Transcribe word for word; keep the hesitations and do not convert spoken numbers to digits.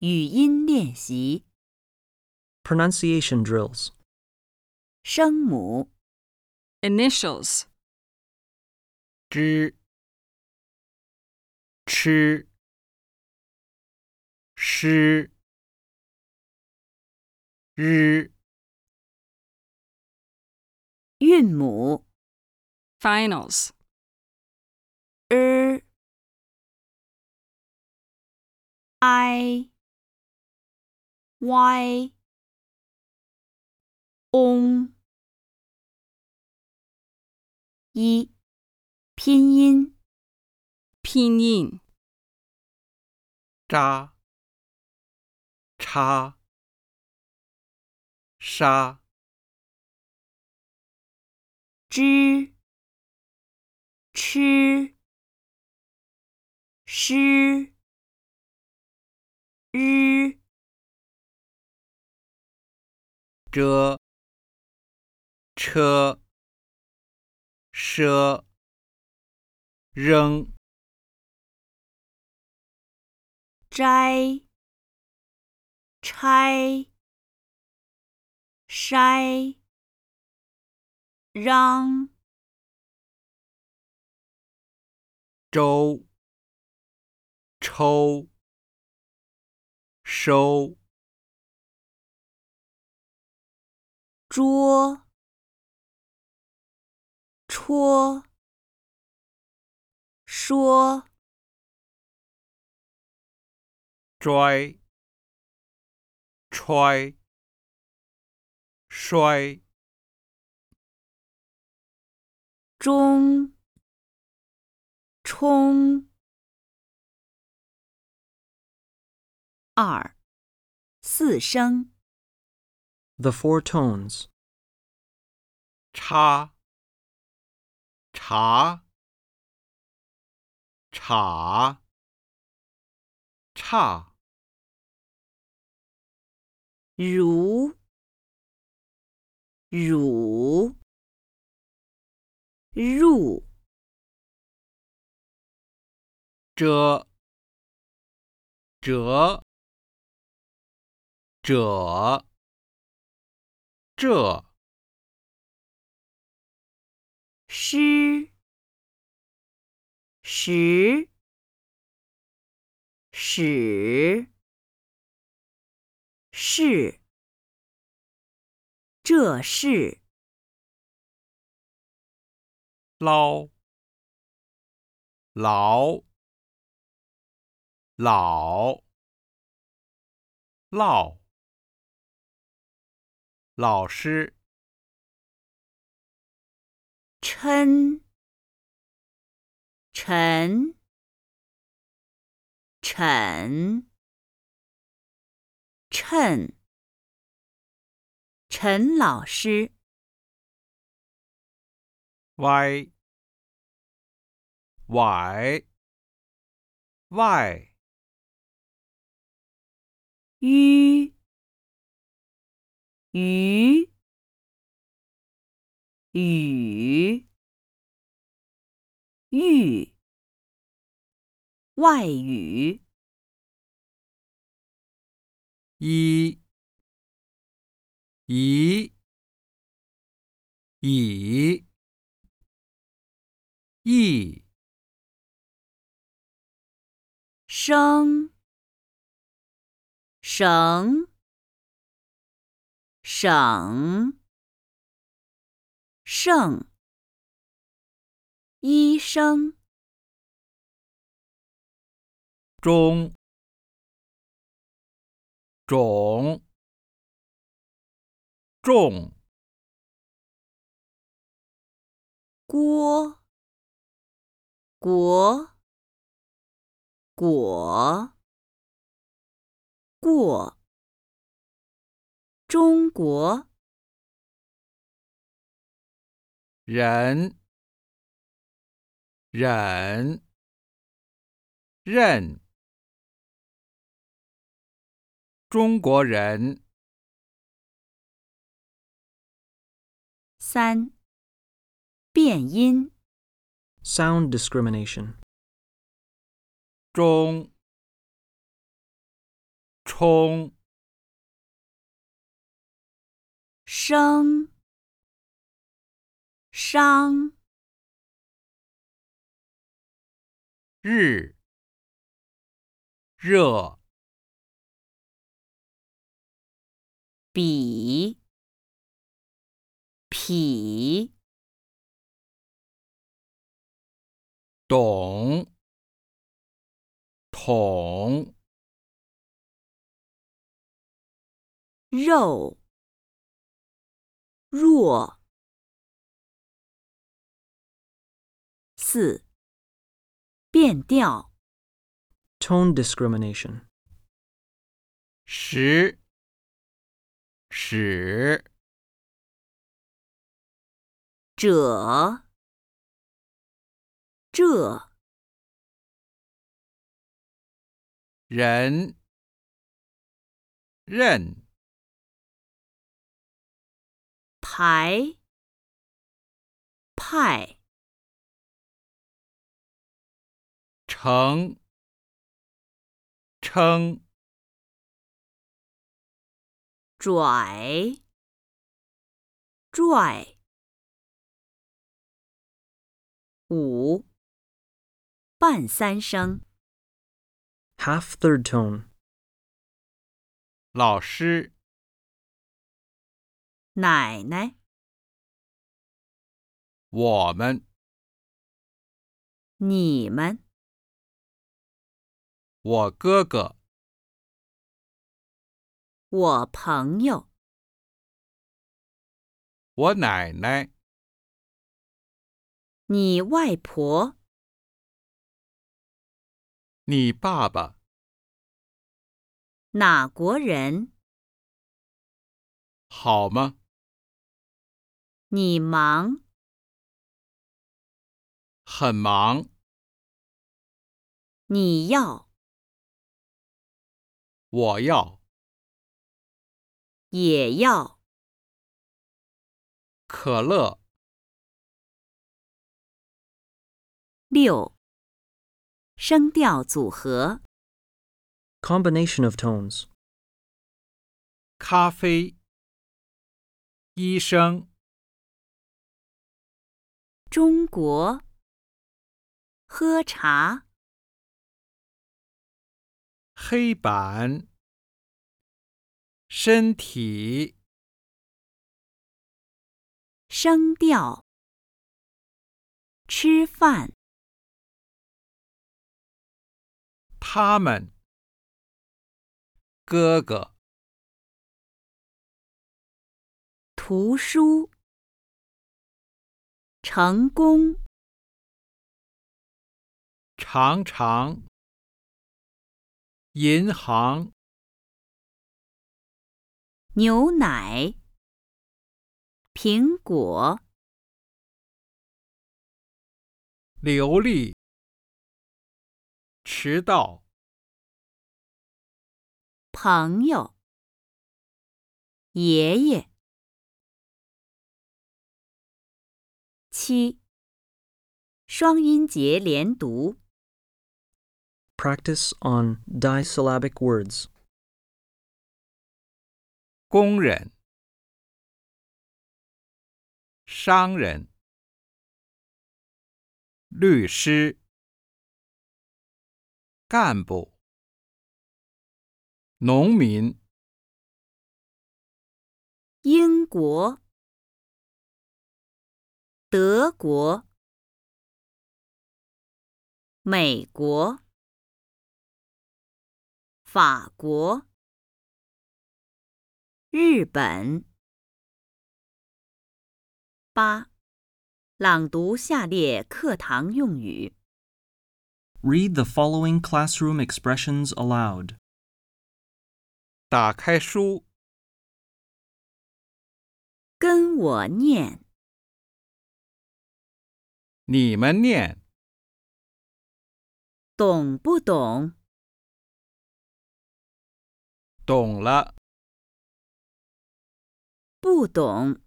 语音练习 Pronunciation drills 声母 Initials 知吃诗日韵母 Finals 日 I Y ong 一拼音拼音扎叉沙知吃诗日遮车奢扔摘拆筛嚷周抽收捉戳说拽揣摔中冲二四声 The four tones 叉茶叉叉如乳入遮折者这诗时使是这是捞老老老老师嗔陈陈趁陈老师歪歪歪鱼鱼语语外语一以以意生省省圣医生中种重锅国果过中国人忍认中国人三变音 Sound discrimination 中充，生，商，日，热，比，匹，懂，桶，肉，弱，四，变调 tone discrimination， 十，使，者，这，人，任，排，派，成，称，拽，拽，五，半三声 half third tone， 老师，奶奶，我们，你们，我哥哥，我朋友，我奶奶，你外婆，你爸爸，哪国人，好吗，你忙，很忙，你要，我要，也要，可乐，六，声调组合 combination of tones， 咖啡，医生，中国，喝茶，黑板，身体，声调，吃饭，他们，哥哥，图书，成功，常常，银行，牛奶，苹果，流利，迟到，朋友，爷爷，七，双音节连读 practice on disyllabic words，工人，商人，律师，干部，农民，英国，德国，美国，法国，日本。八，朗读下列课堂用语。Read the following classroom expressions aloud. 打开书，跟我念，你们念，懂不懂？懂了。不懂。